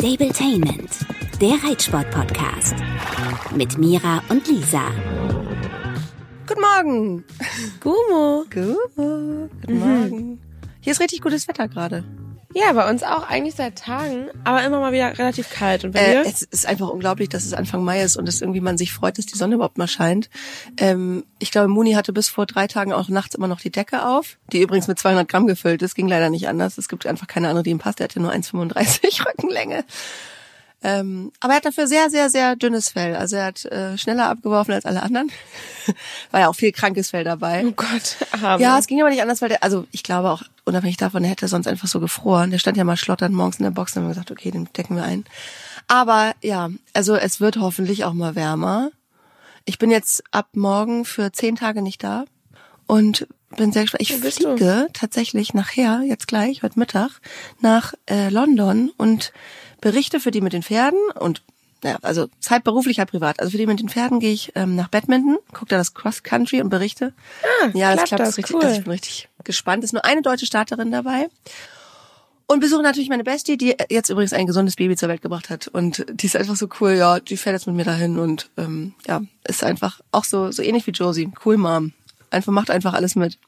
Stabletainment, der Reitsport-Podcast mit Mira und Lisa. Guten Morgen. Guten Morgen. Hier ist richtig gutes Wetter gerade. Ja, bei uns auch eigentlich seit Tagen, aber immer mal wieder relativ kalt. Und bei dir? Es ist einfach unglaublich, dass es Anfang Mai ist und dass irgendwie man sich freut, dass die Sonne überhaupt mal scheint. Ich glaube, Muni hatte bis vor 3 Tagen auch nachts immer noch die Decke auf, die übrigens mit 200 Gramm gefüllt ist. Ging leider nicht anders. Es gibt einfach keine andere, die ihm passt. Er hatte nur 1,35 Rückenlänge. Aber er hat dafür sehr, sehr, sehr dünnes Fell. Also er hat schneller abgeworfen als alle anderen. War ja auch viel krankes Fell dabei. Oh Gott. Arme. Ja, es ging aber nicht anders, weil der, also ich glaube auch, unabhängig davon, er hätte sonst einfach so gefroren. Der stand ja mal schlotternd morgens in der Box und haben gesagt, okay, den decken wir ein. Aber ja, also es wird hoffentlich auch mal wärmer. Ich bin jetzt ab morgen für 10 Tage nicht da und bin sehr gespannt. Ich fliege tatsächlich nachher, jetzt gleich, heute Mittag, nach London und berichte für die mit den Pferden und naja, also halb beruflich, halb privat. Also für die mit den Pferden gehe ich nach Badminton, gucke da das Cross-Country und berichte. Ah, ja, das klappt richtig. Cool. Also ich bin richtig gespannt. Ist nur eine deutsche Starterin dabei. Und besuche natürlich meine Bestie, die jetzt übrigens ein gesundes Baby zur Welt gebracht hat. Und die ist einfach so cool, ja, die fährt jetzt mit mir dahin und ja, ist einfach auch so ähnlich wie Josie. Cool Mom. Macht einfach alles mit.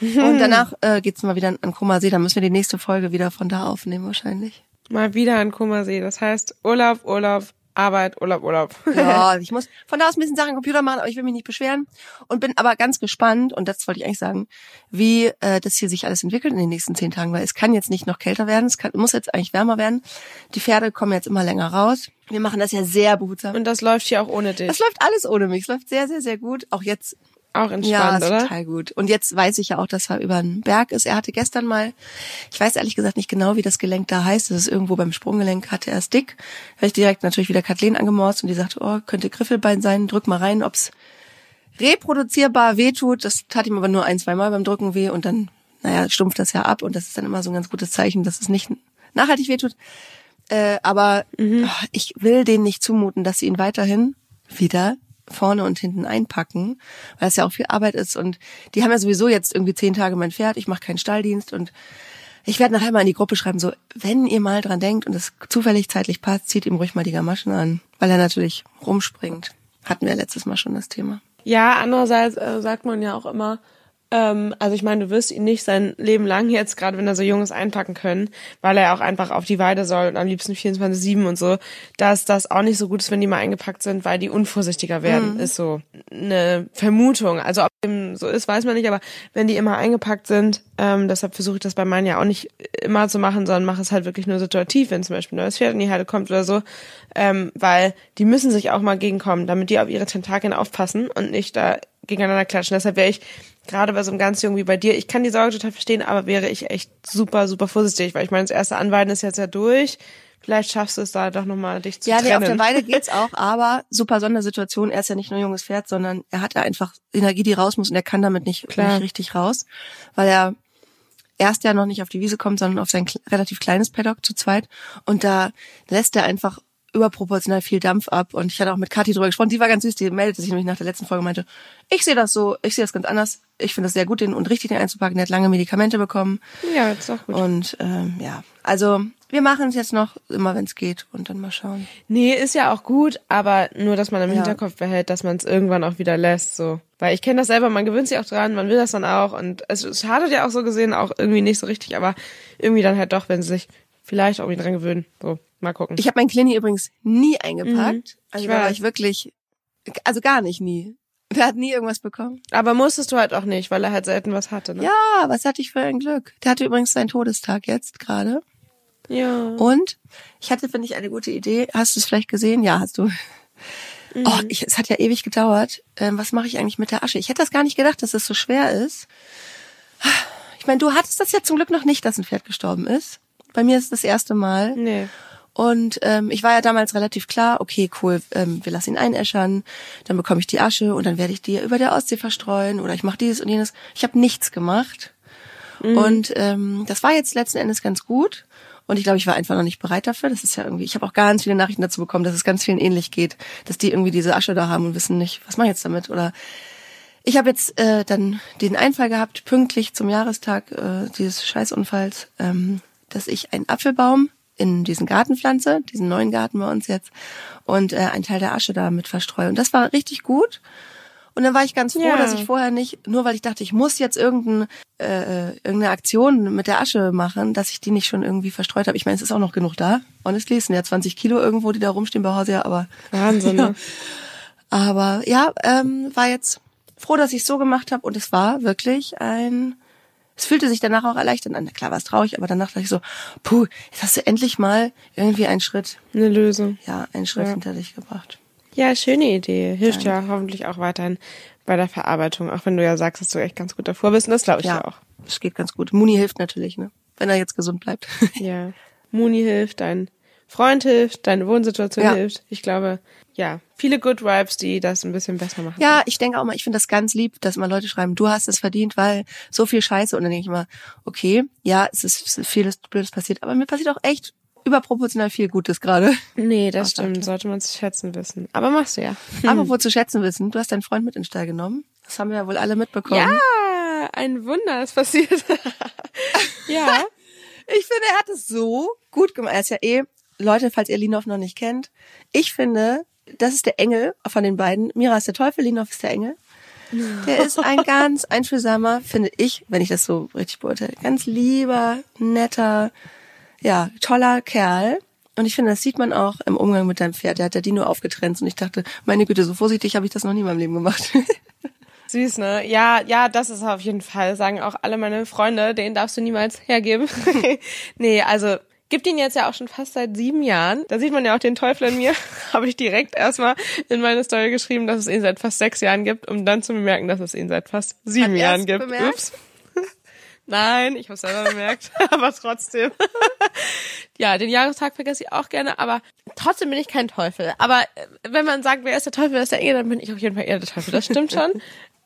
Und danach geht's mal wieder an Kummersee, dann müssen wir die nächste Folge wieder von da aufnehmen wahrscheinlich. Mal wieder an Kummersee. Das heißt Urlaub, Urlaub, Arbeit, Urlaub, Urlaub. Ja, ich muss von da aus ein bisschen Sachen am Computer machen, aber ich will mich nicht beschweren und bin aber ganz gespannt, und das wollte ich eigentlich sagen, wie das hier sich alles entwickelt in den nächsten 10 Tagen, weil es kann jetzt nicht noch kälter werden, muss jetzt eigentlich wärmer werden. Die Pferde kommen jetzt immer länger raus. Wir machen das ja sehr behutsam. Und das läuft hier auch ohne dich? Das läuft alles ohne mich. Es läuft sehr, sehr, sehr gut. Auch jetzt. Auch entspannt, ja, oder? Ja, total gut. Und jetzt weiß ich ja auch, dass er über den Berg ist. Er hatte gestern mal, ich weiß ehrlich gesagt nicht genau, wie das Gelenk da heißt. Das ist irgendwo beim Sprunggelenk, hatte er es dick. Da habe ich direkt natürlich wieder Kathleen angemorst und die sagte, oh, könnte Griffelbein sein, drück mal rein, ob's reproduzierbar wehtut. Das tat ihm aber nur 1-2 Mal beim Drücken weh und dann, naja, stumpft das ja ab und das ist dann immer so ein ganz gutes Zeichen, dass es nicht nachhaltig wehtut. Aber ich will denen nicht zumuten, dass sie ihn weiterhin wieder vorne und hinten einpacken, weil es ja auch viel Arbeit ist und die haben ja sowieso jetzt irgendwie 10 Tage mein Pferd, ich mache keinen Stalldienst und ich werde nachher mal in die Gruppe schreiben, so, wenn ihr mal dran denkt und es zufällig zeitlich passt, zieht ihm ruhig mal die Gamaschen an, weil er natürlich rumspringt. Hatten wir letztes Mal schon das Thema. Ja, andererseits sagt man ja auch immer, also ich meine, du wirst ihn nicht sein Leben lang jetzt, gerade wenn er so jung ist, einpacken können, weil er auch einfach auf die Weide soll und am liebsten 24/7 und so, dass das auch nicht so gut ist, wenn die mal eingepackt sind, weil die unvorsichtiger werden, ist so eine Vermutung. Also ob dem so ist, weiß man nicht, aber wenn die immer eingepackt sind, deshalb versuche ich das bei meinen ja auch nicht immer zu machen, sondern mache es halt wirklich nur situativ, wenn zum Beispiel ein neues Pferd in die Halle kommt oder so, weil die müssen sich auch mal gegenkommen, damit die auf ihre Tentakeln aufpassen und nicht da gegeneinander klatschen. Deshalb wäre ich gerade bei so einem ganz Jungen wie bei dir, ich kann die Sorge total verstehen, aber wäre ich echt super, super vorsichtig, weil ich meine, das erste Anweiden ist jetzt ja durch. Vielleicht schaffst du es da doch nochmal, dich zu trennen. Ja, nee, auf der Weide geht's auch, aber super Sondersituation. Er ist ja nicht nur junges Pferd, sondern er hat ja einfach Energie, die raus muss und er kann damit nicht richtig raus, weil er erst ja noch nicht auf die Wiese kommt, sondern auf sein relativ kleines Paddock zu zweit und da lässt er einfach überproportional viel Dampf ab und ich hatte auch mit Kathi drüber gesprochen, die war ganz süß, die meldete sich nämlich nach der letzten Folge und meinte, ich sehe das so, ich sehe das ganz anders, ich finde das sehr gut, den und richtig den einzupacken, der hat lange Medikamente bekommen. Ja, das ist auch gut. Und ja, also wir machen es jetzt noch, immer wenn es geht und dann mal schauen. Nee, ist ja auch gut, aber nur, dass man im Hinterkopf behält, dass man es irgendwann auch wieder lässt, so. Weil ich kenne das selber, man gewöhnt sich auch dran, man will das dann auch und es schadet ja auch so gesehen auch irgendwie nicht so richtig, aber irgendwie dann halt doch, wenn sie sich vielleicht auch wieder dran gewöhnen, so. Mal gucken. Ich habe meinen Clinni übrigens nie eingepackt. Also da war ich wirklich, also gar nicht nie. Der hat nie irgendwas bekommen. Aber musstest du halt auch nicht, weil er halt selten was hatte, ne? Ja, was hatte ich für ein Glück. Der hatte übrigens seinen Todestag jetzt gerade. Ja. Und ich hatte, finde ich, eine gute Idee. Hast du es vielleicht gesehen? Ja, hast du. Oh, es hat ja ewig gedauert. Was mache ich eigentlich mit der Asche? Ich hätte das gar nicht gedacht, dass das so schwer ist. Ich meine, du hattest das ja zum Glück noch nicht, dass ein Pferd gestorben ist. Bei mir ist es das erste Mal. Nee. Und ich war ja damals relativ klar, okay, cool, wir lassen ihn einäschern, dann bekomme ich die Asche und dann werde ich die über der Ostsee verstreuen oder ich mache dieses und jenes. Ich habe nichts gemacht und das war jetzt letzten Endes ganz gut und ich glaube, ich war einfach noch nicht bereit dafür. Das ist ja irgendwie, ich habe auch ganz viele Nachrichten dazu bekommen, dass es ganz vielen ähnlich geht, dass die irgendwie diese Asche da haben und wissen nicht, was mache ich jetzt damit oder... Ich habe jetzt dann den Einfall gehabt, pünktlich zum Jahrestag dieses Scheißunfalls, dass ich einen Apfelbaum in diesen Garten pflanze, diesen neuen Garten bei uns jetzt, und einen Teil der Asche da mit verstreue. Und das war richtig gut. Und dann war ich ganz froh, dass ich vorher nicht, nur weil ich dachte, ich muss jetzt irgendeine Aktion mit der Asche machen, dass ich die nicht schon irgendwie verstreut habe. Ich meine, es ist auch noch genug da. Honestly, es sind ja 20 Kilo irgendwo, die da rumstehen bei Hause, aber... Wahnsinn, ne? Ja. Aber ja, war jetzt froh, dass ich es so gemacht habe. Und es war wirklich es fühlte sich danach auch erleichtert an. Klar war es traurig, aber danach dachte ich so, puh, jetzt hast du endlich mal irgendwie einen Schritt. Eine Lösung. Ja, einen Schritt hinter dich gebracht. Ja, schöne Idee. Hilft ja hoffentlich auch weiterhin bei der Verarbeitung. Auch wenn du ja sagst, dass du echt ganz gut davor bist. Und das glaube ich ja auch. Es geht ganz gut. Muni hilft natürlich, ne? Wenn er jetzt gesund bleibt. Ja. Muni hilft, dein Freund hilft, deine Wohnsituation hilft. Ich glaube, viele Good Vibes, die das ein bisschen besser machen. Ja, ich denke auch mal, ich finde das ganz lieb, dass mal Leute schreiben, du hast es verdient, weil so viel Scheiße. Und dann denke ich mal, okay, ja, es ist vieles Blödes passiert. Aber mir passiert auch echt überproportional viel Gutes gerade. Nee, das stimmt. Sollte man zu schätzen wissen. Aber machst du ja. Aber wozu schätzen wissen? Du hast deinen Freund mit in den Stall genommen. Das haben wir ja wohl alle mitbekommen. Ja, ein Wunder ist passiert. Ja. Ich finde, er hat es so gut gemacht. Er ist ja Leute, falls ihr Linov noch nicht kennt. Ich finde, das ist der Engel von den beiden. Mira ist der Teufel, Linov ist der Engel. Der ist ein ganz einfühlsamer, finde ich, wenn ich das so richtig beurteile, ganz lieber, netter, toller Kerl. Und ich finde, das sieht man auch im Umgang mit deinem Pferd. Der hat der Dino aufgetrennt und ich dachte, meine Güte, so vorsichtig habe ich das noch nie in meinem Leben gemacht. Süß, ne? Ja, das ist auf jeden Fall. Sagen auch alle meine Freunde, den darfst du niemals hergeben. Nee, also gibt ihn jetzt ja auch schon fast seit 7 Jahren. Da sieht man ja auch den Teufel in mir. Habe ich direkt erstmal in meine Story geschrieben, dass es ihn seit fast 6 Jahren gibt, um dann zu bemerken, dass es ihn seit fast 7 Jahren gibt. Bemerkt? Ups. Nein, ich habe es selber bemerkt, aber trotzdem. Ja, den Jahrestag vergesse ich auch gerne, aber trotzdem bin ich kein Teufel. Aber wenn man sagt, wer ist der Teufel, wer ist der Engel, dann bin ich auf jeden Fall eher der Teufel. Das stimmt schon.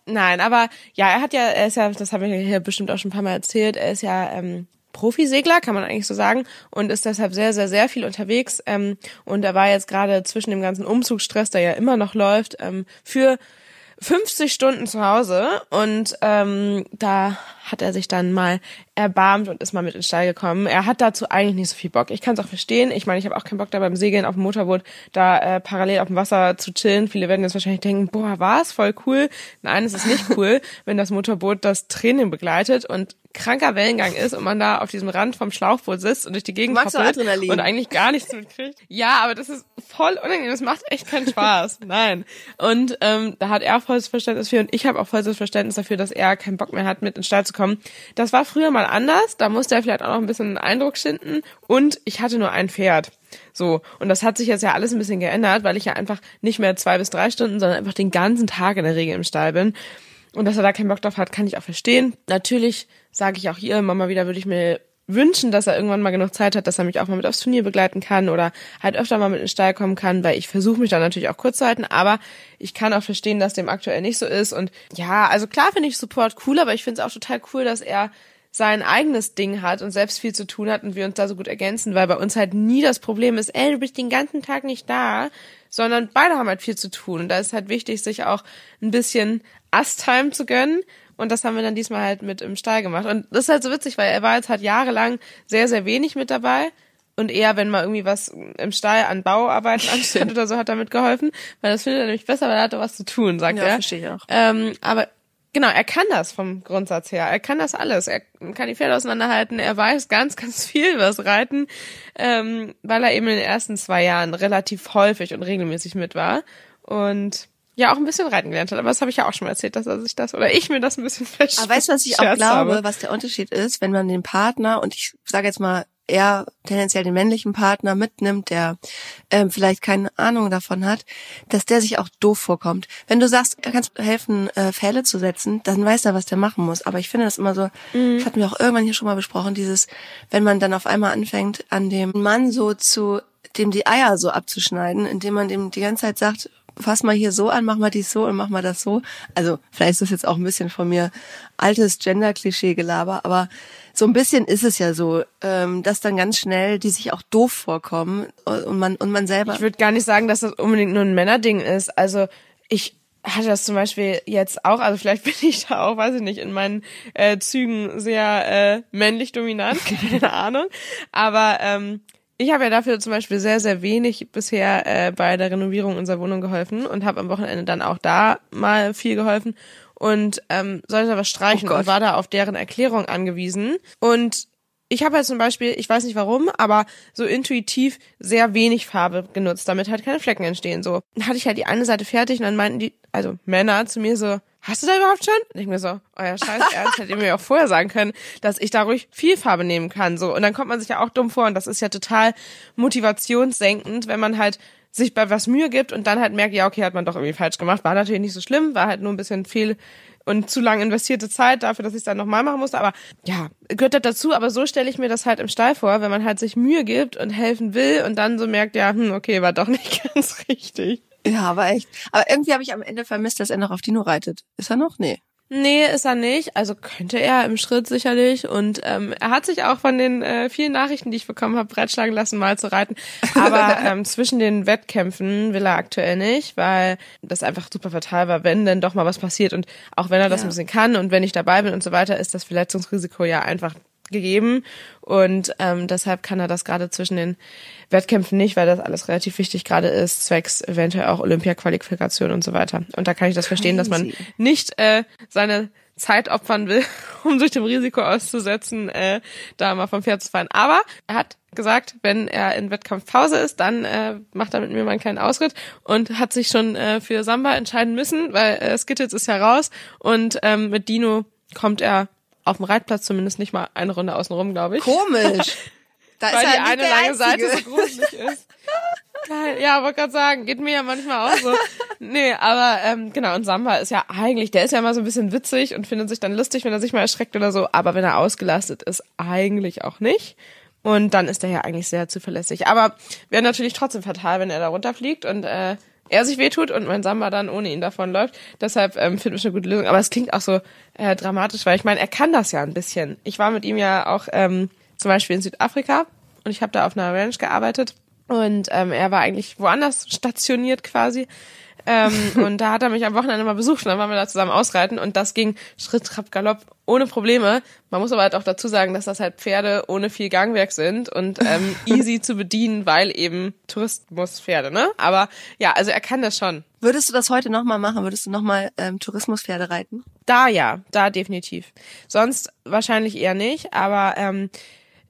Nein, aber ja, er ist ja, das habe ich hier bestimmt auch schon ein paar Mal erzählt, er ist ja Profisegler, kann man eigentlich so sagen, und ist deshalb sehr, sehr, sehr viel unterwegs. Und er war jetzt gerade zwischen dem ganzen Umzugsstress, der ja immer noch läuft, für 50 Stunden zu Hause, und da hat er sich dann mal erbarmt und ist mal mit in den Stall gekommen. Er hat dazu eigentlich nicht so viel Bock. Ich kann es auch verstehen. Ich meine, ich habe auch keinen Bock, da beim Segeln auf dem Motorboot da parallel auf dem Wasser zu chillen. Viele werden jetzt wahrscheinlich denken, boah, war's voll cool. Nein, es ist nicht cool, wenn das Motorboot das Training begleitet und kranker Wellengang ist und man da auf diesem Rand vom Schlauchboot sitzt und durch die Gegend hoppelt und eigentlich gar nichts mitkriegt. Ja, aber das ist voll unangenehm. Das macht echt keinen Spaß. Nein. Und da hat er auch volles Verständnis für, und ich habe auch volles Verständnis dafür, dass er keinen Bock mehr hat, mit in den Stall zu kommen. Das war früher mal anders. Da musste er vielleicht auch noch ein bisschen einen Eindruck schinden. Und ich hatte nur ein Pferd. So. Und das hat sich jetzt ja alles ein bisschen geändert, weil ich ja einfach nicht mehr 2 bis 3 Stunden, sondern einfach den ganzen Tag in der Regel im Stall bin. Und dass er da keinen Bock drauf hat, kann ich auch verstehen. Natürlich sage ich auch hier immer mal wieder, würde ich mir wünschen, dass er irgendwann mal genug Zeit hat, dass er mich auch mal mit aufs Turnier begleiten kann oder halt öfter mal mit in den Stall kommen kann, weil ich versuche mich dann natürlich auch kurz zu halten, aber ich kann auch verstehen, dass dem aktuell nicht so ist. Und ja, also klar finde ich Support cool, aber ich finde es auch total cool, dass er sein eigenes Ding hat und selbst viel zu tun hat und wir uns da so gut ergänzen, weil bei uns halt nie das Problem ist, du bist den ganzen Tag nicht da, sondern beide haben halt viel zu tun. Und da ist halt wichtig, sich auch ein bisschen Us-Time zu gönnen. Und das haben wir dann diesmal halt mit im Stall gemacht. Und das ist halt so witzig, weil er war jetzt halt jahrelang sehr, sehr wenig mit dabei. Und eher, wenn mal irgendwie was im Stall an Bauarbeiten ansteht oder so, hat er mitgeholfen. Weil das findet er nämlich besser, weil er hatte was zu tun, sagt er. Ja, verstehe ich auch. Aber genau, er kann das vom Grundsatz her. Er kann das alles. Er kann die Pferde auseinanderhalten. Er weiß ganz, ganz viel was Reiten, weil er eben in den ersten 2 Jahren relativ häufig und regelmäßig mit war. Und ja, auch ein bisschen reiten gelernt hat. Aber das habe ich ja auch schon mal erzählt, dass er sich das, oder ich mir das ein bisschen feststelle. Aber weißt du, was ich auch glaube, was der Unterschied ist, wenn man den Partner, und ich sage jetzt mal, eher tendenziell den männlichen Partner mitnimmt, der vielleicht keine Ahnung davon hat, dass der sich auch doof vorkommt. Wenn du sagst, er kann helfen, Pfähle zu setzen, dann weiß er, was der machen muss. Aber ich finde das immer so, das hatten wir auch irgendwann hier schon mal besprochen, dieses, wenn man dann auf einmal anfängt, an dem Mann so dem die Eier so abzuschneiden, indem man dem die ganze Zeit sagt, fass mal hier so an, mach mal dies so und mach mal das so. Also vielleicht ist das jetzt auch ein bisschen von mir altes Gender-Klischee-Gelaber, aber so ein bisschen ist es ja so, dass dann ganz schnell die sich auch doof vorkommen und man selber... Ich würde gar nicht sagen, dass das unbedingt nur ein Männerding ist. Also ich hatte das zum Beispiel jetzt auch, also vielleicht bin ich da auch, weiß ich nicht, in meinen Zügen sehr männlich dominant, keine Ahnung, aber... Ich habe ja dafür zum Beispiel sehr, sehr wenig bisher bei der Renovierung unserer Wohnung geholfen und habe am Wochenende dann auch da mal viel geholfen und sollte da was streichen und war da auf deren Erklärung angewiesen. Und ich habe halt zum Beispiel, ich weiß nicht warum, aber so intuitiv sehr wenig Farbe genutzt, damit halt keine Flecken entstehen. So hatte ich halt die eine Seite fertig und dann meinten die, also Männer zu mir so, hast du da überhaupt schon? Und ich mir so, euer Scheiß Ernst, hättet ihr mir auch vorher sagen können, dass ich da ruhig viel Farbe nehmen kann. So. Und dann kommt man sich ja auch dumm vor und das ist ja total motivationssenkend, wenn man halt sich bei was Mühe gibt und dann halt merkt, ja okay, hat man doch irgendwie falsch gemacht. War natürlich nicht so schlimm, war halt nur ein bisschen viel und zu lang investierte Zeit dafür, dass ich es dann nochmal machen musste. Aber ja, gehört das dazu. Aber so stelle ich mir das halt im Stall vor, wenn man halt sich Mühe gibt und helfen will und dann so merkt, ja, okay, war doch nicht ganz richtig. Ja, aber echt. Aber irgendwie habe ich am Ende vermisst, dass er noch auf Dino reitet. Ist er noch? Nee. Nee, ist er nicht. Also könnte er im Schritt sicherlich. Und er hat sich auch von den vielen Nachrichten, die ich bekommen habe, breitschlagen lassen, mal zu reiten. Aber zwischen den Wettkämpfen will er aktuell nicht, weil das einfach super fatal war, wenn denn doch mal was passiert. Und auch wenn er das ein bisschen kann und wenn ich dabei bin und so weiter, ist das Verletzungsrisiko ja einfach gegeben. Und deshalb kann er das gerade zwischen den Wettkämpfen nicht, weil das alles relativ wichtig gerade ist, zwecks eventuell auch Olympia-Qualifikation und so weiter. Und da kann ich das verstehen, dass man nicht seine Zeit opfern will, um sich dem Risiko auszusetzen, da mal vom Pferd zu fallen. Aber er hat gesagt, wenn er in Wettkampfpause ist, dann macht er mit mir mal einen kleinen Ausritt und hat sich schon für Samba entscheiden müssen, weil Skittles ist ja raus und mit Dino kommt er auf dem Reitplatz zumindest nicht mal eine Runde außen rum, glaube ich. Komisch. Da weil ist die eine lange Seite so gruselig ist. Geil. Ja, wollte gerade sagen, geht mir ja manchmal auch so. Nee, aber genau, und Samba ist ja eigentlich, der ist ja immer so ein bisschen witzig und findet sich dann lustig, wenn er sich mal erschreckt oder so, aber wenn er ausgelastet ist, eigentlich auch nicht. Und dann ist er ja eigentlich sehr zuverlässig. Aber wäre natürlich trotzdem fatal, wenn er da runterfliegt und er sich wehtut und mein Samba dann ohne ihn davonläuft. Deshalb finde ich eine gute Lösung. Aber es klingt auch so dramatisch, weil ich meine, er kann das ja ein bisschen. Ich war mit ihm ja auch zum Beispiel in Südafrika und ich habe da auf einer Ranch gearbeitet und er war eigentlich woanders stationiert quasi. Und da hat er mich am Wochenende mal besucht und dann waren wir da zusammen ausreiten und das ging Schritt, Trab, Galopp ohne Probleme. Man muss aber halt auch dazu sagen, dass das halt Pferde ohne viel Gangwerk sind und easy zu bedienen, weil eben Tourismuspferde, ne? Aber ja, also er kann das schon. Würdest du das heute nochmal machen? Würdest du nochmal Tourismuspferde reiten? Da ja, da definitiv. Sonst wahrscheinlich eher nicht, aber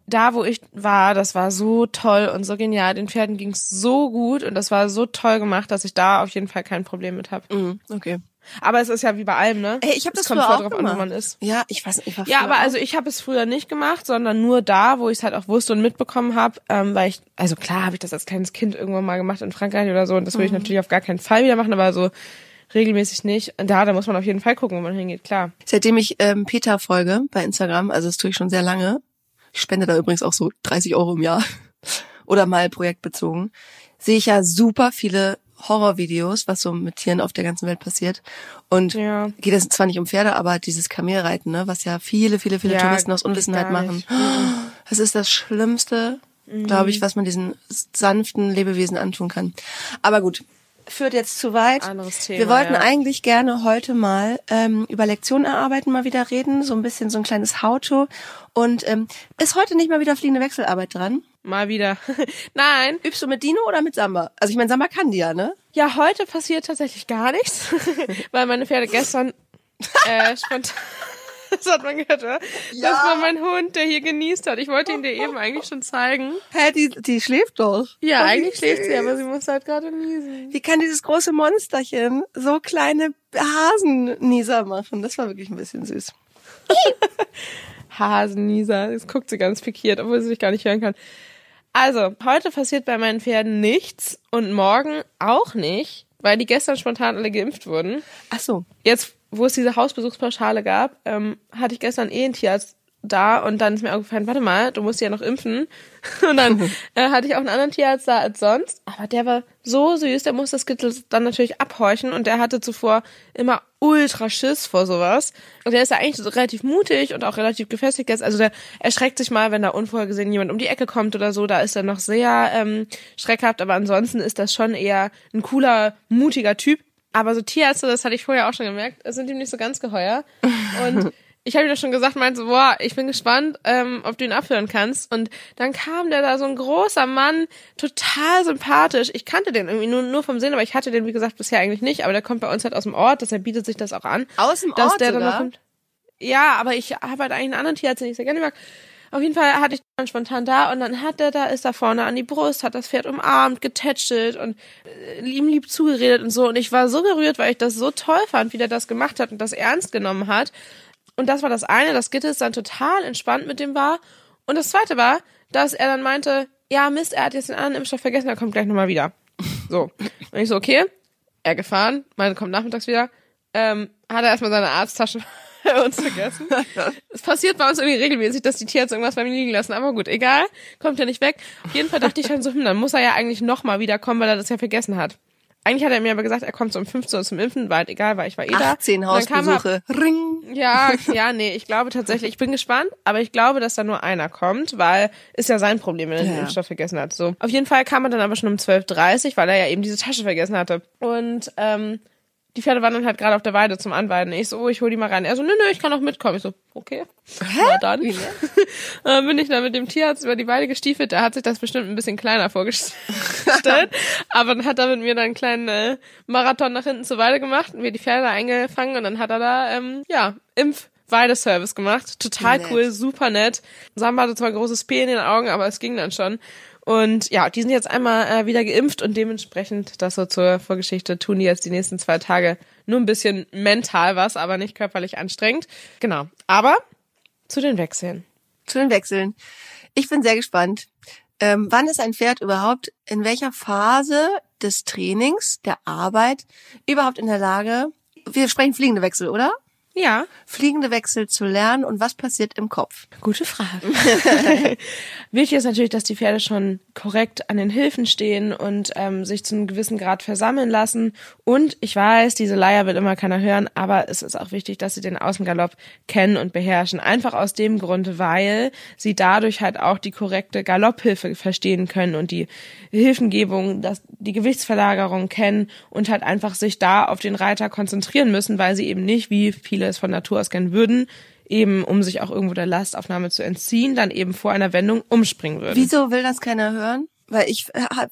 da, wo ich war, das war so toll und so genial. Den Pferden ging's so gut und das war so toll gemacht, dass ich da auf jeden Fall kein Problem mit habe. Mm, okay. Aber es ist ja wie bei allem, ne? Ey, ich habe das früher auch drauf gemacht. An, wo man ist. Ja, ich weiß nicht. Ja, aber auch. Also ich habe es früher nicht gemacht, sondern nur da, wo ich es halt auch wusste und mitbekommen habe, weil ich, also klar habe ich das als kleines Kind irgendwann mal gemacht in Frankreich oder so und das würde ich natürlich auf gar keinen Fall wieder machen, aber so regelmäßig nicht. Und da muss man auf jeden Fall gucken, wo man hingeht, klar. Seitdem ich Peter folge bei Instagram, also das tue ich schon sehr lange, ich spende da übrigens auch so 30 Euro im Jahr oder mal projektbezogen, sehe ich ja super viele Horrorvideos, was so mit Tieren auf der ganzen Welt passiert. Und geht es zwar nicht um Pferde, aber dieses Kamelreiten, ne, was ja viele ja, Touristen aus Unwissenheit machen. Das ist das Schlimmste, glaube ich, was man diesen sanften Lebewesen antun kann. Aber gut, führt jetzt zu weit. Anderes Thema, wir wollten eigentlich gerne heute mal über Lektionen erarbeiten, mal wieder reden, so ein bisschen so ein kleines How-to. Und ist heute nicht mal wieder fliegende Wechselarbeit dran? Mal wieder. Nein. Übst du mit Dino oder mit Samba? Also ich meine, Samba kann die ja, ne? Ja, heute passiert tatsächlich gar nichts, weil meine Pferde gestern spontan... Das hat man gehört, oder? Ja. Das war mein Hund, der hier genießt hat. Ich wollte ihn dir eben eigentlich schon zeigen. Hä, die schläft doch. Ja, und eigentlich schläft sie, aber sie muss halt gerade niesen. Wie kann dieses große Monsterchen so kleine Hasennieser machen? Das war wirklich ein bisschen süß. Hasennieser, jetzt guckt sie ganz pikiert, obwohl sie sich gar nicht hören kann. Also, heute passiert bei meinen Pferden nichts und morgen auch nicht, weil die gestern spontan alle geimpft wurden. Ach so. Jetzt, wo es diese Hausbesuchspauschale gab, hatte ich gestern einen Tierarzt da und dann ist mir aufgefallen, warte mal, du musst ja noch impfen. Und dann hatte ich auch einen anderen Tierarzt da als sonst, aber der war so süß, der musste das Kittel dann natürlich abhorchen und der hatte zuvor immer ultra Schiss vor sowas. Und der ist ja eigentlich so relativ mutig und auch relativ gefestigt jetzt, also der erschreckt sich mal, wenn da unvorhergesehen jemand um die Ecke kommt oder so, da ist er noch sehr schreckhaft, aber ansonsten ist das schon eher ein cooler, mutiger Typ. Aber so Tierärzte, das hatte ich vorher auch schon gemerkt, sind ihm nicht so ganz geheuer. Und ich habe ihm das schon gesagt, meinte so, boah, ich bin gespannt, ob du ihn abhören kannst. Und dann kam der da, so ein großer Mann, total sympathisch. Ich kannte den irgendwie nur vom Sehen, aber ich hatte den, wie gesagt, bisher eigentlich nicht. Aber der kommt bei uns halt aus dem Ort, deshalb bietet sich das auch an. Aus dem Ort, der dann noch kommt. Ja, aber ich habe halt eigentlich einen anderen Tierarzt, den ich sehr gerne mag. Auf jeden Fall hatte ich den dann spontan da und dann hat der da, ist da vorne an die Brust, hat das Pferd umarmt, getätschelt und ihm lieb zugeredet und so. Und ich war so berührt, weil ich das so toll fand, wie der das gemacht hat und das ernst genommen hat. Und das war das eine, dass Gittes dann total entspannt mit dem war. Und das zweite war, dass er dann meinte, ja Mist, er hat jetzt den anderen Impfstoff vergessen, er kommt gleich nochmal wieder. So. Und ich so, okay, er gefahren, meine kommt nachmittags wieder, hat er erstmal seine Arzttasche bei uns vergessen. Es passiert bei uns irgendwie regelmäßig, dass die Tierärzte irgendwas bei mir liegen lassen, aber gut, egal, kommt ja nicht weg. Auf jeden Fall dachte ich dann so, dann muss er ja eigentlich nochmal wiederkommen, weil er das ja vergessen hat. Eigentlich hat er mir aber gesagt, er kommt so um 15 Uhr zum Impfen, war halt egal, weil ich war eh da. 18 Hausbesuche. Ring. Ja, nee, ich glaube tatsächlich, ich bin gespannt, aber ich glaube, dass da nur einer kommt, weil ist ja sein Problem, wenn er den Impfstoff vergessen hat. So. Auf jeden Fall kam er dann aber schon um 12.30 Uhr, weil er ja eben diese Tasche vergessen hatte. Und die Pferde waren dann halt gerade auf der Weide zum Anweiden. Ich so, oh, ich hol die mal rein. Er so, nö, ich kann auch mitkommen. Ich so, okay. Hä? Na dann. Wie, ne? Dann bin ich dann mit dem Tierarzt über die Weide gestiefelt. Der hat sich das bestimmt ein bisschen kleiner vorgestellt. Aber dann hat er mit mir dann einen kleinen Marathon nach hinten zur Weide gemacht und wir die Pferde eingefangen und dann hat er da, Impfweideservice gemacht. Total cool, super nett. Samba hatte zwar großes P in den Augen, aber es ging dann schon. Und ja, die sind jetzt einmal wieder geimpft und dementsprechend, das so zur Vorgeschichte, tun die jetzt die nächsten 2 Tage nur ein bisschen mental was, aber nicht körperlich anstrengend. Genau, aber zu den Wechseln. Zu den Wechseln. Ich bin sehr gespannt. Wann ist ein Pferd überhaupt in welcher Phase des Trainings, der Arbeit, überhaupt in der Lage, wir sprechen fliegende Wechsel, oder? Ja. Fliegende Wechsel zu lernen und was passiert im Kopf? Gute Frage. Wichtig ist natürlich, dass die Pferde schon korrekt an den Hilfen stehen und sich zu einem gewissen Grad versammeln lassen. Und ich weiß, diese Leier wird immer keiner hören, aber es ist auch wichtig, dass sie den Außengalopp kennen und beherrschen. Einfach aus dem Grund, weil sie dadurch halt auch die korrekte Galopphilfe verstehen können und die Hilfengebung, die Gewichtsverlagerung kennen und halt einfach sich da auf den Reiter konzentrieren müssen, weil sie eben nicht wie viele es von Natur aus gern würden, eben um sich auch irgendwo der Lastaufnahme zu entziehen, dann eben vor einer Wendung umspringen würden. Wieso will das keiner hören? Weil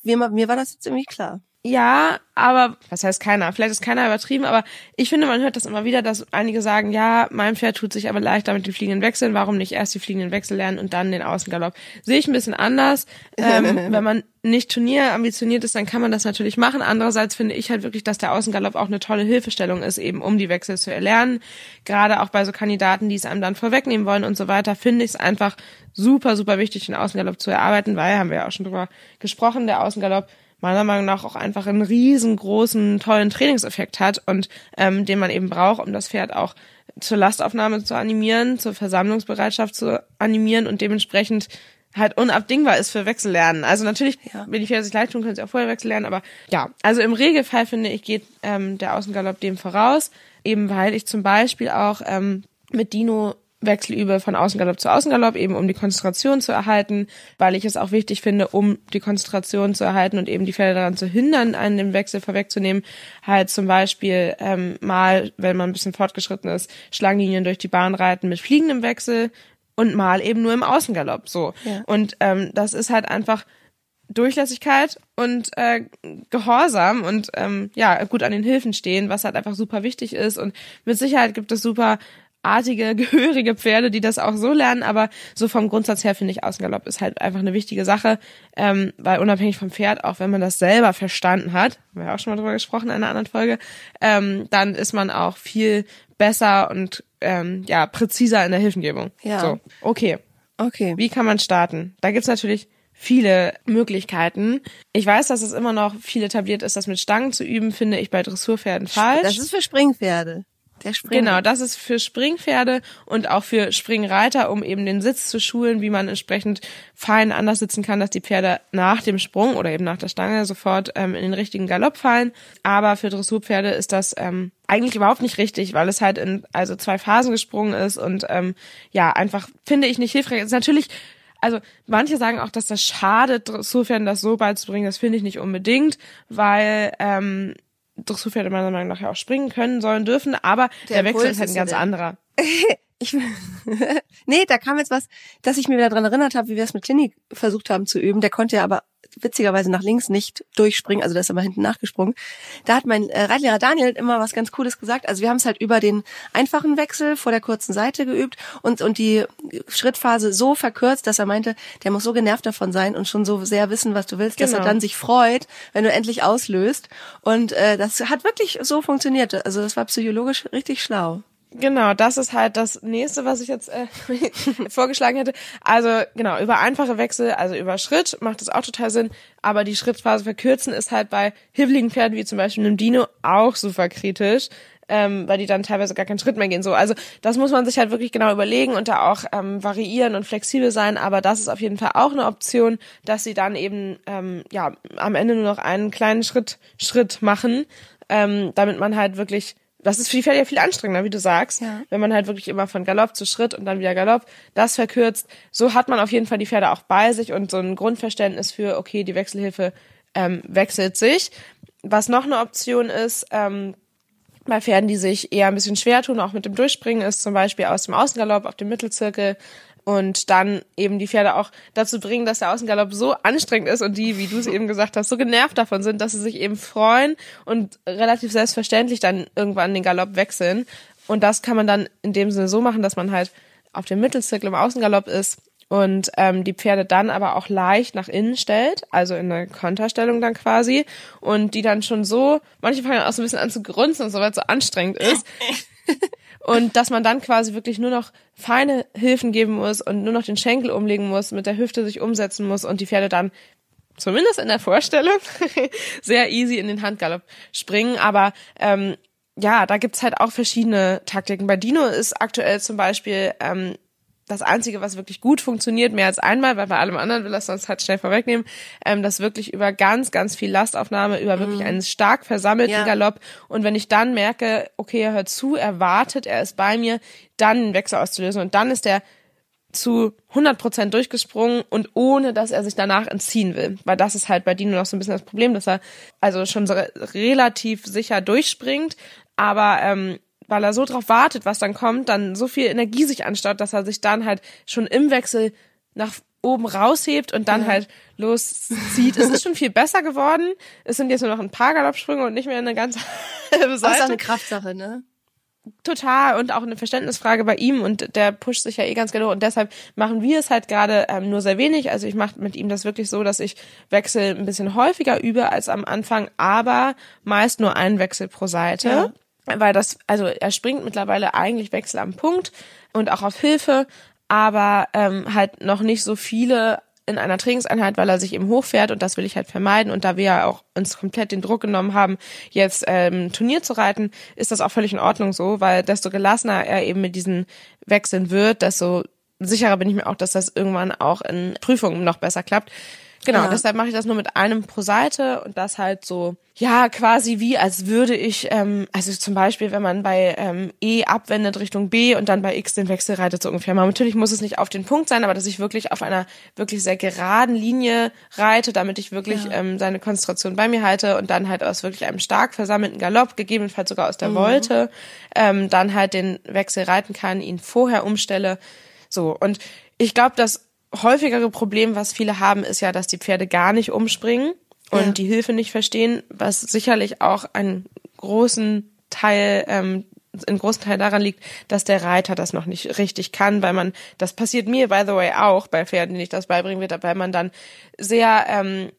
mir war das jetzt irgendwie klar. Ja, aber was heißt keiner? Vielleicht ist keiner übertrieben, aber ich finde, man hört das immer wieder, dass einige sagen, ja, mein Pferd tut sich aber leichter mit den fliegenden Wechseln, warum nicht erst die fliegenden Wechsel lernen und dann den Außengalopp? Sehe ich ein bisschen anders. Wenn man nicht turnierambitioniert ist, dann kann man das natürlich machen. Andererseits finde ich halt wirklich, dass der Außengalopp auch eine tolle Hilfestellung ist, eben um die Wechsel zu erlernen. Gerade auch bei so Kandidaten, die es einem dann vorwegnehmen wollen und so weiter, finde ich es einfach super, super wichtig, den Außengalopp zu erarbeiten, weil, haben wir ja auch schon drüber gesprochen, der Außengalopp meiner Meinung nach auch einfach einen riesengroßen, tollen Trainingseffekt hat und den man eben braucht, um das Pferd auch zur Lastaufnahme zu animieren, zur Versammlungsbereitschaft zu animieren und dementsprechend halt unabdingbar ist für Wechsellernen. Also natürlich, wenn die Pferde sich leicht tun, können sie auch vorher Wechsel lernen, aber ja, also im Regelfall finde ich, geht der Außengalopp dem voraus, eben weil ich zum Beispiel auch mit Dino Wechsel über von Außengalopp zu Außengalopp, eben um die Konzentration zu erhalten, weil ich es auch wichtig finde, um die Konzentration zu erhalten und eben die Pferde daran zu hindern, einen den Wechsel vorwegzunehmen, halt zum Beispiel mal, wenn man ein bisschen fortgeschritten ist, Schlangenlinien durch die Bahn reiten mit fliegendem Wechsel und mal eben nur im Außengalopp, so. Ja. Und das ist halt einfach Durchlässigkeit und Gehorsam und gut an den Hilfen stehen, was halt einfach super wichtig ist und mit Sicherheit gibt es super artige, gehörige Pferde, die das auch so lernen, aber so vom Grundsatz her finde ich, Außengalopp ist halt einfach eine wichtige Sache, weil unabhängig vom Pferd, auch wenn man das selber verstanden hat, haben wir ja auch schon mal drüber gesprochen in einer anderen Folge, dann ist man auch viel besser und präziser in der Hilfengebung. Ja. So. Okay. Wie kann man starten? Da gibt's natürlich viele Möglichkeiten. Ich weiß, dass es immer noch viel etabliert ist, das mit Stangen zu üben, finde ich bei Dressurpferden falsch. Das ist für Springpferde. Genau, das ist für Springpferde und auch für Springreiter, um eben den Sitz zu schulen, wie man entsprechend fein anders sitzen kann, dass die Pferde nach dem Sprung oder eben nach der Stange sofort in den richtigen Galopp fallen. Aber für Dressurpferde ist das eigentlich überhaupt nicht richtig, weil es halt in 2 Phasen gesprungen ist und einfach finde ich nicht hilfreich. Es ist natürlich, also manche sagen auch, dass das schadet, Dressurpferden das so beizubringen. Das finde ich nicht unbedingt, weil Dressurpferde meiner Meinung nach ja auch springen können, sollen, dürfen, aber der Wechsel ist halt ein ganz anderer. Nee, da kam jetzt was, dass ich mir wieder dran erinnert habe, wie wir es mit Clinni versucht haben zu üben. Der konnte ja aber witzigerweise nach links nicht durchspringen, also der ist immer hinten nachgesprungen. Da hat mein Reitlehrer Daniel immer was ganz Cooles gesagt. Also wir haben es halt über den einfachen Wechsel vor der kurzen Seite geübt und die Schrittphase so verkürzt, dass er meinte, der muss so genervt davon sein und schon so sehr wissen, was du willst, genau, dass er dann sich freut, wenn du endlich auslöst. Und das hat wirklich so funktioniert. Also das war psychologisch richtig schlau. Genau, das ist halt das Nächste, was ich jetzt vorgeschlagen hätte. Also genau, über einfache Wechsel, also über Schritt, macht das auch total Sinn. Aber die Schrittphase verkürzen ist halt bei hibbeligen Pferden, wie zum Beispiel einem Dino, auch super kritisch, weil die dann teilweise gar keinen Schritt mehr gehen. So, also das muss man sich halt wirklich genau überlegen und da auch variieren und flexibel sein. Aber das ist auf jeden Fall auch eine Option, dass sie dann eben ja am Ende nur noch einen kleinen Schritt machen, damit man halt wirklich... Das ist für die Pferde ja viel anstrengender, wie du sagst, ja, wenn man halt wirklich immer von Galopp zu Schritt und dann wieder Galopp, das verkürzt. So hat man auf jeden Fall die Pferde auch bei sich und so ein Grundverständnis für, okay, die Wechselhilfe wechselt sich. Was noch eine Option ist, bei Pferden, die sich eher ein bisschen schwer tun, auch mit dem Durchspringen, ist zum Beispiel aus dem Außengalopp auf dem Mittelzirkel und dann eben die Pferde auch dazu bringen, dass der Außengalopp so anstrengend ist und die, wie du es eben gesagt hast, so genervt davon sind, dass sie sich eben freuen und relativ selbstverständlich dann irgendwann den Galopp wechseln. Und das kann man dann in dem Sinne so machen, dass man halt auf dem Mittelzirkel im Außengalopp ist und die Pferde dann aber auch leicht nach innen stellt, also in einer Konterstellung dann quasi, und die dann schon so, manche fangen auch so ein bisschen an zu grunzen und so, weil es so anstrengend ist. Und dass man dann quasi wirklich nur noch feine Hilfen geben muss und nur noch den Schenkel umlegen muss, mit der Hüfte sich umsetzen muss und die Pferde dann, zumindest in der Vorstellung, sehr easy in den Handgalopp springen. Aber ja, da gibt's halt auch verschiedene Taktiken. Bei Dino ist aktuell zum Beispiel das Einzige, was wirklich gut funktioniert, mehr als einmal, weil bei allem anderen will er es sonst halt schnell vorwegnehmen, das wirklich über ganz, ganz viel Lastaufnahme, über wirklich einen stark versammelten Galopp. Und wenn ich dann merke, okay, er hört zu, er wartet, er ist bei mir, dann den Wechsel auszulösen. Und dann ist er zu 100% durchgesprungen und ohne, dass er sich danach entziehen will. Weil das ist halt bei Dino noch so ein bisschen das Problem, dass er also schon so relativ sicher durchspringt, aber weil er so drauf wartet, was dann kommt, dann so viel Energie sich anstaut, dass er sich dann halt schon im Wechsel nach oben raushebt und dann halt loszieht. Es ist schon viel besser geworden. Es sind jetzt nur noch ein paar Galoppsprünge und nicht mehr eine ganze halbe Seite. Das ist auch eine Kraftsache, ne? Total, und auch eine Verständnisfrage bei ihm, und der pusht sich ja eh ganz genau, und deshalb machen wir es halt gerade nur sehr wenig. Also ich mache mit ihm das wirklich so, dass ich Wechsel ein bisschen häufiger übe als am Anfang, aber meist nur einen Wechsel pro Seite. Ja. Weil das, also er springt mittlerweile eigentlich Wechsel am Punkt und auch auf Hilfe, aber halt noch nicht so viele in einer Trainingseinheit, weil er sich eben hochfährt, und das will ich halt vermeiden. Und da wir ja auch uns komplett den Druck genommen haben, jetzt Turnier zu reiten, ist das auch völlig in Ordnung so, weil desto gelassener er eben mit diesen Wechseln wird, desto sicherer bin ich mir auch, dass das irgendwann auch in Prüfungen noch besser klappt. Genau, ja, deshalb mache ich das nur mit einem pro Seite und das halt so, ja, quasi wie, als würde ich, also zum Beispiel, wenn man bei E abwendet Richtung B und dann bei X den Wechsel reitet, so ungefähr mal. Natürlich muss es nicht auf den Punkt sein, aber dass ich wirklich auf einer wirklich sehr geraden Linie reite, damit ich wirklich seine Konzentration bei mir halte und dann halt aus wirklich einem stark versammelten Galopp, gegebenenfalls sogar aus der Volte, dann halt den Wechsel reiten kann, ihn vorher umstelle. So, und ich glaube, dass häufigere Problem, was viele haben, ist ja, dass die Pferde gar nicht umspringen und die Hilfe nicht verstehen, was sicherlich auch einen großen Teil, daran liegt, dass der Reiter das noch nicht richtig kann, weil man, das passiert mir by the way auch bei Pferden, denen ich das beibringen werde, weil man dann sehr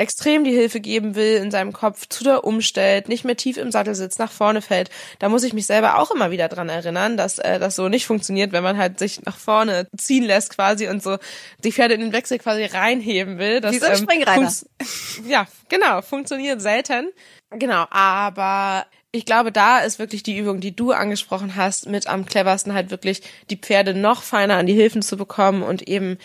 extrem die Hilfe geben will in seinem Kopf, zu der umstellt, nicht mehr tief im Sattel sitzt, nach vorne fällt. Da muss ich mich selber auch immer wieder dran erinnern, dass das so nicht funktioniert, wenn man halt sich nach vorne ziehen lässt quasi und so die Pferde in den Wechsel quasi reinheben will. Wie so ein Springreiter. Ja, genau, funktioniert selten. Genau, aber ich glaube, da ist wirklich die Übung, die du angesprochen hast, mit am cleversten, halt wirklich die Pferde noch feiner an die Hilfen zu bekommen und eben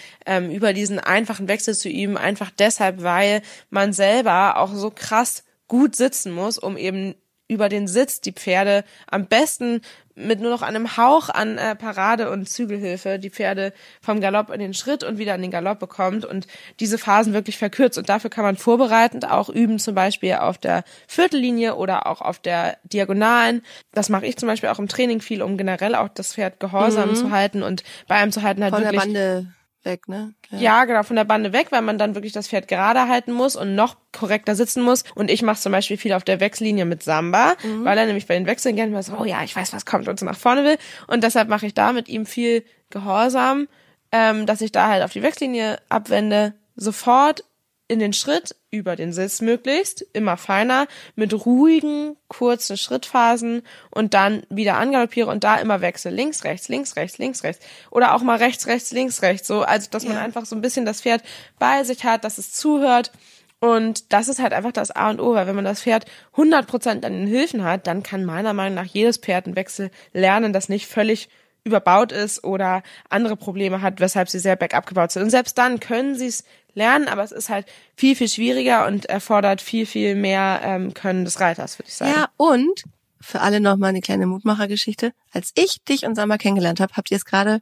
über diesen einfachen Wechsel zu üben, einfach deshalb, weil man selber auch so krass gut sitzen muss, um eben über den Sitz die Pferde am besten mit nur noch einem Hauch an Parade und Zügelhilfe die Pferde vom Galopp in den Schritt und wieder in den Galopp bekommt und diese Phasen wirklich verkürzt. Und dafür kann man vorbereitend auch üben, zum Beispiel auf der Viertellinie oder auch auf der Diagonalen. Das mache ich zum Beispiel auch im Training viel, um generell auch das Pferd gehorsam zu halten und bei einem zu halten halt von wirklich... Von der Bande weg, ne? Ja. Ja, genau, von der Bande weg, weil man dann wirklich das Pferd gerade halten muss und noch korrekter sitzen muss. Und ich mache zum Beispiel viel auf der Wechsellinie mit Samba, weil er nämlich bei den Wechseln gerne mal so, oh ja, ich weiß, was kommt und so nach vorne will. Und deshalb mache ich da mit ihm viel Gehorsam, dass ich da halt auf die Wechsellinie abwende, sofort in den Schritt, über den Sitz möglichst, immer feiner, mit ruhigen, kurzen Schrittphasen und dann wieder angaloppiere und da immer wechsle. Links, rechts, links, rechts, links, rechts. Oder auch mal rechts, rechts, links, rechts. So, also, dass man einfach so ein bisschen das Pferd bei sich hat, dass es zuhört. Und das ist halt einfach das A und O, weil wenn man das Pferd 100% an den Hilfen hat, dann kann meiner Meinung nach jedes Pferd einen Wechsel lernen, das nicht völlig überbaut ist oder andere Probleme hat, weshalb sie sehr bergab gebaut sind. Und selbst dann können sie es lernen, aber es ist halt viel, viel schwieriger und erfordert viel, viel mehr Können des Reiters, würde ich sagen. Ja, und für alle nochmal eine kleine Mutmachergeschichte. Als ich dich und Samba kennengelernt habe, habt ihr es gerade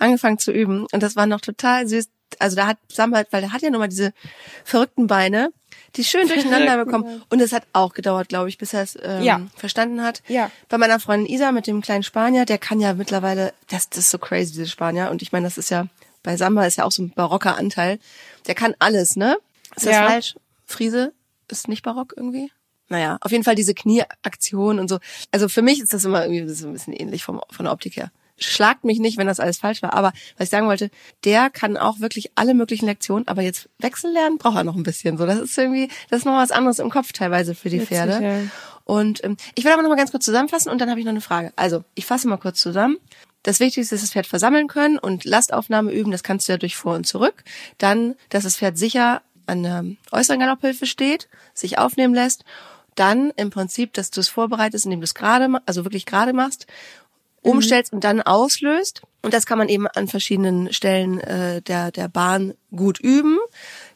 angefangen zu üben und das war noch total süß. Also da hat Samba, weil der hat ja nun mal diese verrückten Beine, die schön durcheinander bekommen. Und es hat auch gedauert, glaube ich, bis er es verstanden hat. Ja. Bei meiner Freundin Isa mit dem kleinen Spanier, der kann ja mittlerweile, das ist so crazy, diese Spanier. Und ich meine, das ist ja, bei Samba ist ja auch so ein barocker Anteil. Der kann alles, ne? Ist das falsch? Friese ist nicht barock irgendwie? Naja, auf jeden Fall diese Knieaktion und so. Also für mich ist das immer irgendwie so ein bisschen ähnlich von der Optik her. Schlagt mich nicht, wenn das alles falsch war. Aber was ich sagen wollte, der kann auch wirklich alle möglichen Lektionen, aber jetzt Wechsel lernen braucht er noch ein bisschen. So, das ist irgendwie, das ist noch was anderes im Kopf teilweise für die Pferde. Witzig, ja. Und ich will aber noch mal ganz kurz zusammenfassen und dann habe ich noch eine Frage. Also, ich fasse mal kurz zusammen. Das Wichtigste ist, dass das Pferd versammeln können und Lastaufnahme üben, das kannst du ja durch Vor- und Zurück. Dann, dass das Pferd sicher an der äußeren Galopphilfe steht, sich aufnehmen lässt. Dann im Prinzip, dass du es vorbereitest, indem du es gerade, also wirklich gerade machst, umstellst und dann auslöst. Und das kann man eben an verschiedenen Stellen der Bahn gut üben.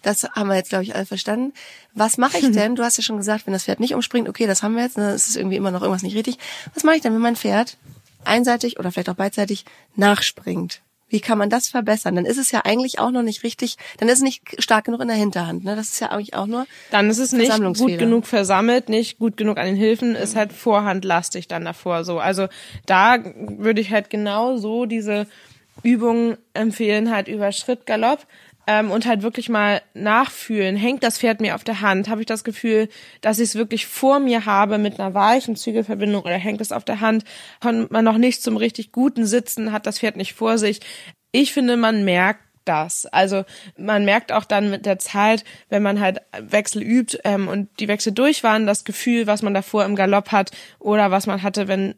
Das haben wir jetzt, glaube ich, alle verstanden. Was mache ich denn? Du hast ja schon gesagt, wenn das Pferd nicht umspringt, okay, das haben wir jetzt, dann ist es irgendwie immer noch irgendwas nicht richtig. Was mache ich denn, wenn mein Pferd einseitig oder vielleicht auch beidseitig nachspringt? Wie kann man das verbessern? Dann ist es ja eigentlich auch noch nicht richtig, dann ist es nicht stark genug in der Hinterhand. Ne? Das ist ja eigentlich auch nur Dann ist es nicht gut genug versammelt, nicht gut genug an den Hilfen, ist halt vorhandlastig dann davor so. Also da würde ich halt genau so diese Übungen empfehlen, halt über Schritt, Galopp. Und halt wirklich mal nachfühlen, hängt das Pferd mir auf der Hand, habe ich das Gefühl, dass ich es wirklich vor mir habe mit einer weichen Zügelverbindung oder hängt es auf der Hand, kann man noch nicht zum richtig guten Sitzen, hat das Pferd nicht vor sich. Ich finde, man merkt das. Also man merkt auch dann mit der Zeit, wenn man halt Wechsel übt und die Wechsel durch waren, das Gefühl, was man davor im Galopp hat oder was man hatte, wenn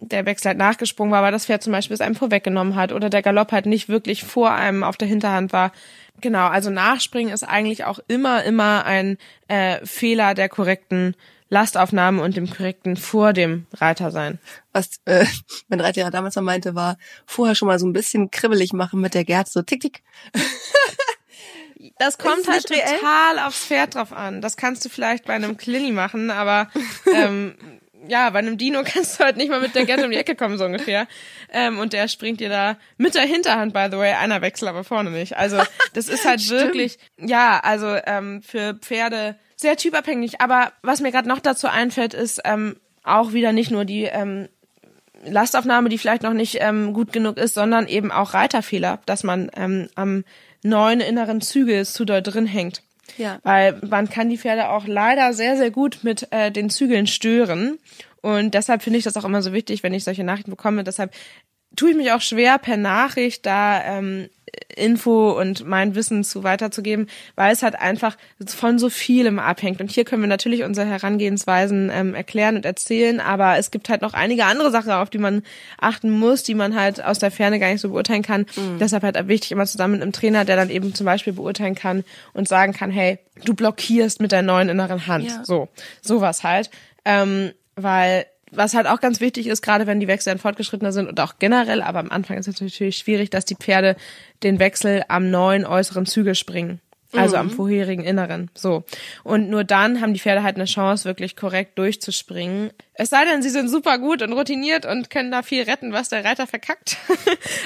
der Wechsel halt nachgesprungen war, weil das Pferd zum Beispiel es einem vorweggenommen hat oder der Galopp halt nicht wirklich vor einem auf der Hinterhand war. Genau, also Nachspringen ist eigentlich auch immer ein Fehler der korrekten Lastaufnahme und dem korrekten vor dem Reiter sein. Was mein Reitlehrer damals noch meinte, war vorher schon mal so ein bisschen kribbelig machen mit der Gerte, so tick, tick. Das kommt halt total aufs Pferd drauf an. Das kannst du vielleicht bei einem Clinni machen, aber ja, bei einem Dino kannst du halt nicht mal mit der Gerte um die Ecke kommen, so ungefähr. Und der springt dir da mit der Hinterhand, by the way, einer Wechsel, aber vorne nicht. Also das ist halt wirklich, ja, also für Pferde sehr typabhängig. Aber was mir gerade noch dazu einfällt, ist auch wieder nicht nur die Lastaufnahme, die vielleicht noch nicht gut genug ist, sondern eben auch Reiterfehler, dass man am neuen inneren Zügel zu doll drin hängt. Ja. Weil man kann die Pferde auch leider sehr, sehr gut mit den Zügeln stören. Und deshalb finde ich das auch immer so wichtig, wenn ich solche Nachrichten bekomme. Deshalb tue ich mich auch schwer, per Nachricht da Info und mein Wissen weiterzugeben, weil es halt einfach von so vielem abhängt. Und hier können wir natürlich unsere Herangehensweisen erklären und erzählen, aber es gibt halt noch einige andere Sachen, auf die man achten muss, die man halt aus der Ferne gar nicht so beurteilen kann. Deshalb halt wichtig, immer zusammen mit einem Trainer, der dann eben zum Beispiel beurteilen kann und sagen kann, hey, du blockierst mit der neuen inneren Hand. Ja. Sowas halt. Weil was halt auch ganz wichtig ist, gerade wenn die Wechsel dann fortgeschrittener sind und auch generell, aber am Anfang ist es natürlich schwierig, dass die Pferde den Wechsel am neuen äußeren Zügel springen. Also am vorherigen Inneren, so. Und nur dann haben die Pferde halt eine Chance, wirklich korrekt durchzuspringen. Es sei denn, sie sind super gut und routiniert und können da viel retten, was der Reiter verkackt.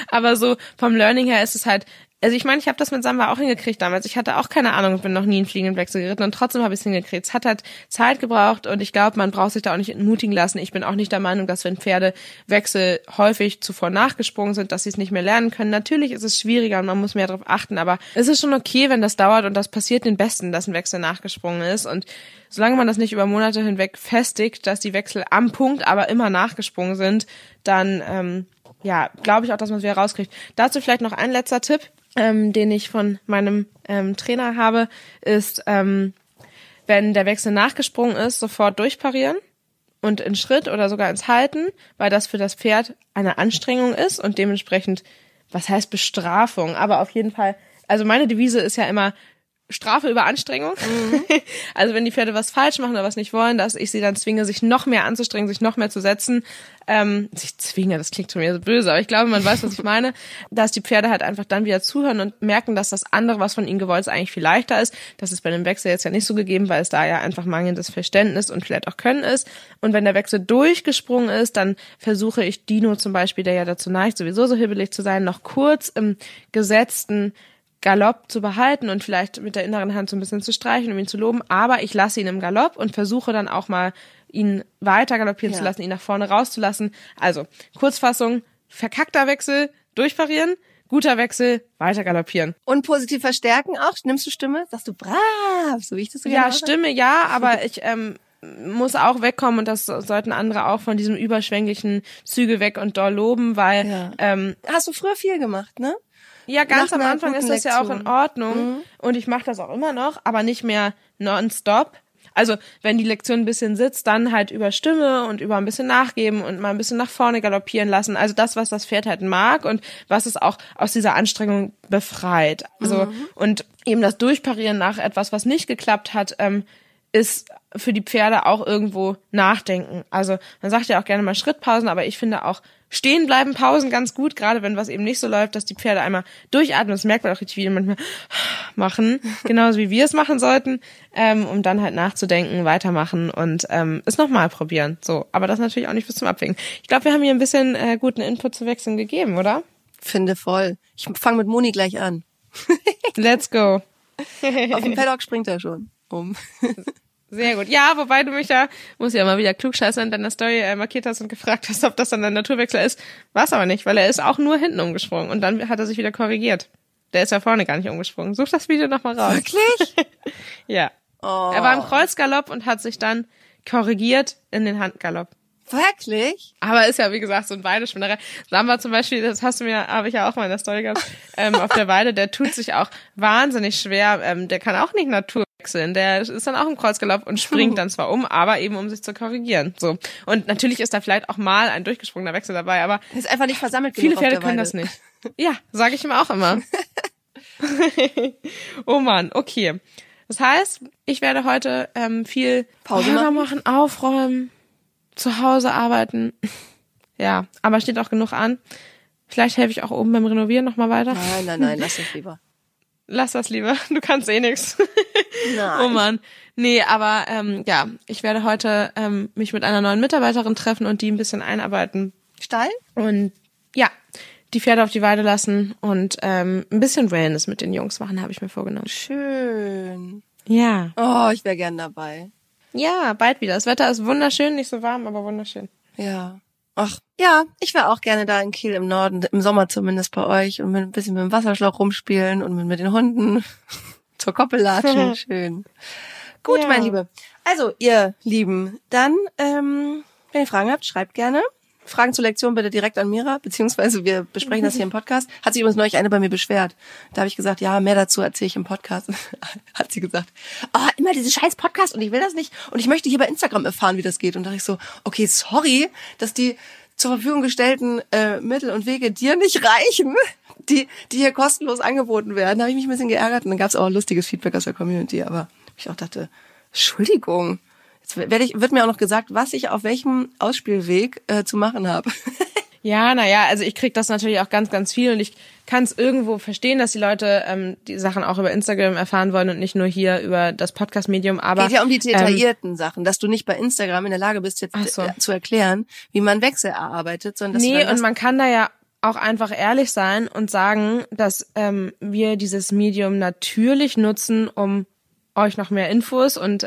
Aber so vom Learning her ist es halt, also ich meine, ich habe das mit Samba auch hingekriegt damals. Ich hatte auch keine Ahnung, ich bin noch nie einen fliegenden Wechsel geritten und trotzdem habe ich es hingekriegt. Es hat halt Zeit gebraucht und ich glaube, man braucht sich da auch nicht entmutigen lassen. Ich bin auch nicht der Meinung, dass wenn Pferdewechsel häufig zuvor nachgesprungen sind, dass sie es nicht mehr lernen können. Natürlich ist es schwieriger und man muss mehr darauf achten, aber es ist schon okay, wenn das dauert und das passiert den Besten, dass ein Wechsel nachgesprungen ist. Und solange man das nicht über Monate hinweg festigt, dass die Wechsel am Punkt aber immer nachgesprungen sind, dann ja, glaube ich auch, dass man es wieder rauskriegt. Dazu vielleicht noch ein letzter Tipp, den ich von meinem Trainer habe, ist, wenn der Wechsel nachgesprungen ist, sofort durchparieren und in Schritt oder sogar ins Halten, weil das für das Pferd eine Anstrengung ist und dementsprechend, was heißt Bestrafung, aber auf jeden Fall, also meine Devise ist ja immer, Strafe über Anstrengung. Mhm. Also wenn die Pferde was falsch machen oder was nicht wollen, dass ich sie dann zwinge, sich noch mehr anzustrengen, sich noch mehr zu setzen. Sich zwinge, das klingt schon wieder so böse, aber ich glaube, man weiß, was ich meine. Dass die Pferde halt einfach dann wieder zuhören und merken, dass das andere, was von ihnen gewollt ist, eigentlich viel leichter ist. Das ist bei dem Wechsel jetzt ja nicht so gegeben, weil es da ja einfach mangelndes Verständnis und vielleicht auch Können ist. Und wenn der Wechsel durchgesprungen ist, dann versuche ich Dino zum Beispiel, der ja dazu neigt, sowieso so hibbelig zu sein, noch kurz im gesetzten Galopp zu behalten und vielleicht mit der inneren Hand so ein bisschen zu streichen, um ihn zu loben, aber ich lasse ihn im Galopp und versuche dann auch mal, ihn weiter galoppieren zu lassen, ihn nach vorne rauszulassen. Also, Kurzfassung, verkackter Wechsel, durchparieren, guter Wechsel, weiter galoppieren. Und positiv verstärken auch? Nimmst du Stimme? Sagst du brav, so wie ich das so gerne mache? Stimme, ja, aber ich muss auch wegkommen und das sollten andere auch von diesem überschwänglichen Züge weg und doll loben, weil... Ja. Hast du früher viel gemacht, ne? Ja, ganz am Anfang ist das ja auch in Ordnung und ich mache das auch immer noch, aber nicht mehr nonstop. Also wenn die Lektion ein bisschen sitzt, dann halt über Stimme und über ein bisschen nachgeben und mal ein bisschen nach vorne galoppieren lassen. Also das, was das Pferd halt mag und was es auch aus dieser Anstrengung befreit. Also und eben das Durchparieren nach etwas, was nicht geklappt hat, ist für die Pferde auch irgendwo nachdenken. Also man sagt ja auch gerne mal Schrittpausen, aber ich finde auch stehen bleiben Pausen ganz gut, gerade wenn was eben nicht so läuft, dass die Pferde einmal durchatmen. Das merkt man auch richtig, wie die manchmal machen, genauso wie wir es machen sollten, um dann halt nachzudenken, weitermachen und es nochmal probieren. So, aber das natürlich auch nicht bis zum Abwägen. Ich glaube, wir haben hier ein bisschen guten Input zu Wechseln gegeben, oder? Finde voll. Ich fange mit Moni gleich an. Let's go. Auf dem Paddock springt er schon um. Sehr gut. Ja, wobei du mich da, muss ja mal wieder klugscheißer in deiner Story markiert hast und gefragt hast, ob das dann ein Naturwechsel ist. War es aber nicht, weil er ist auch nur hinten umgesprungen und dann hat er sich wieder korrigiert. Der ist ja vorne gar nicht umgesprungen. Such das Video nochmal raus. Wirklich? Ja. Oh. Er war im Kreuzgalopp und hat sich dann korrigiert in den Handgalopp. Wirklich? Aber ist ja, wie gesagt, so ein Weideschwinderer. Samba zum Beispiel, das hast du mir, habe ich ja auch mal in der Story gehabt, auf der Weide, der tut sich auch wahnsinnig schwer, der kann auch nicht Naturwechseln, der ist dann auch im Kreuzgalopp und springt dann zwar um, aber eben um sich zu korrigieren, so. Und natürlich ist da vielleicht auch mal ein durchgesprungener Wechsel dabei, aber... Ist einfach nicht versammelt genug. Viele Pferde können das nicht. Ja, sage ich ihm auch immer. Oh Mann, okay. Das heißt, ich werde heute viel Pause machen, aufräumen, zu Hause arbeiten. Ja, aber steht auch genug an. Vielleicht helfe ich auch oben beim Renovieren nochmal weiter. Nein, lass das lieber. Lass das lieber, du kannst eh nichts. Oh Mann. Nee, aber ja, ich werde heute mich mit einer neuen Mitarbeiterin treffen und die ein bisschen einarbeiten. Stall? Und ja, die Pferde auf die Weide lassen und ein bisschen Wellness mit den Jungs machen, habe ich mir vorgenommen. Schön. Ja. Oh, ich wäre gern dabei. Ja, bald wieder. Das Wetter ist wunderschön, nicht so warm, aber wunderschön. Ja. Ach, ja, ich wäre auch gerne da in Kiel im Norden, im Sommer zumindest bei euch und ein bisschen mit dem Wasserschlauch rumspielen und mit den Hunden zur Koppel latschen. Schön. Gut, ja. Mein Liebe. Also, ihr Lieben, dann, wenn ihr Fragen habt, schreibt gerne. Fragen zur Lektion bitte direkt an Mira, beziehungsweise wir besprechen das hier im Podcast. Hat sich übrigens neulich eine bei mir beschwert. Da habe ich gesagt, ja, mehr dazu erzähle ich im Podcast. Hat sie gesagt, oh, immer diese scheiß Podcast und ich will das nicht. Und ich möchte hier bei Instagram erfahren, wie das geht. Und da dachte ich so, okay, sorry, dass die zur Verfügung gestellten Mittel und Wege dir nicht reichen, die hier kostenlos angeboten werden. Da habe ich mich ein bisschen geärgert und dann gab es auch ein lustiges Feedback aus der Community. Aber ich auch dachte, Entschuldigung. Jetzt wird mir auch noch gesagt, was ich auf welchem Ausspielweg zu machen habe. Ja, naja, also ich kriege das natürlich auch ganz, ganz viel und ich kann es irgendwo verstehen, dass die Leute die Sachen auch über Instagram erfahren wollen und nicht nur hier über das Podcast-Medium. Aber geht ja um die detaillierten Sachen, dass du nicht bei Instagram in der Lage bist, jetzt zu erklären, wie man Wechsel erarbeitet. Sondern dass nee, und man kann da ja auch einfach ehrlich sein und sagen, dass wir dieses Medium natürlich nutzen, um euch noch mehr Infos und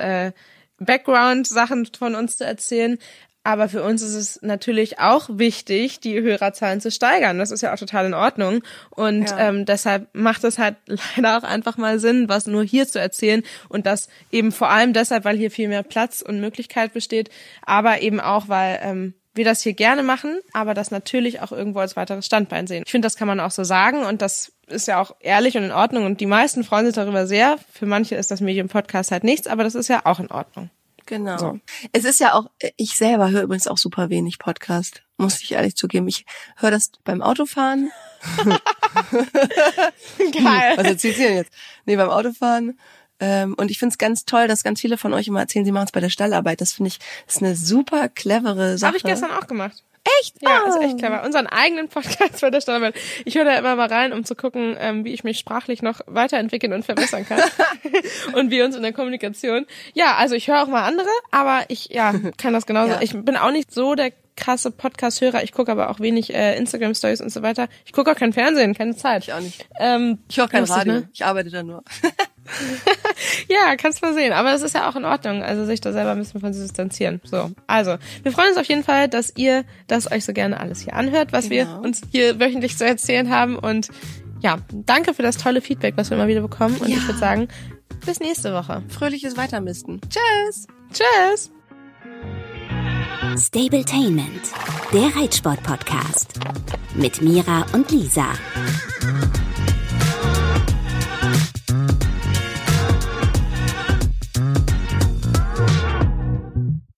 Background-Sachen von uns zu erzählen. Aber für uns ist es natürlich auch wichtig, die Hörerzahlen zu steigern. Das ist ja auch total in Ordnung. Und ja, deshalb macht es halt leider auch einfach mal Sinn, was nur hier zu erzählen. Und das eben vor allem deshalb, weil hier viel mehr Platz und Möglichkeit besteht. Aber eben auch, weil wir das hier gerne machen, aber das natürlich auch irgendwo als weiteres Standbein sehen. Ich finde, das kann man auch so sagen. Und das ist ja auch ehrlich und in Ordnung. Und die meisten freuen sich darüber sehr. Für manche ist das Medium Podcast halt nichts, aber das ist ja auch in Ordnung. Genau. So. Es ist ja auch, ich selber höre übrigens auch super wenig Podcast, muss ich ehrlich zugeben. Ich höre das beim Autofahren. Geil. Was erzählst du denn jetzt? Nee, beim Autofahren. Und ich finde es ganz toll, dass ganz viele von euch immer erzählen, sie machen es bei der Stallarbeit. Das finde ich, ist eine super clevere Sache. Habe ich gestern auch gemacht. Echt? Ja, ist echt clever. Unseren eigenen Podcast bei der Stabletainment. Ich höre da immer mal rein, um zu gucken, wie ich mich sprachlich noch weiterentwickeln und verbessern kann. Und wie uns in der Kommunikation. Ja, also ich höre auch mal andere, aber ich kann das genauso. Ja. Ich bin auch nicht so der krasse Podcast-Hörer. Ich gucke aber auch wenig Instagram-Stories und so weiter. Ich gucke auch kein Fernsehen, keine Zeit. Ich auch nicht. Ich höre kein Radio. Ne? Ich arbeite da nur. Ja, kannst mal sehen. Aber das ist ja auch in Ordnung. Also sich da selber ein bisschen von zu distanzieren. So, also wir freuen uns auf jeden Fall, dass ihr das euch so gerne alles hier anhört, was wir uns hier wöchentlich zu erzählen haben. Und ja, danke für das tolle Feedback, was wir immer wieder bekommen. Und ich würde sagen, bis nächste Woche. Fröhliches Weitermisten. Tschüss. Tschüss. Stabletainment, der Reitsport-Podcast mit Mira und Lisa.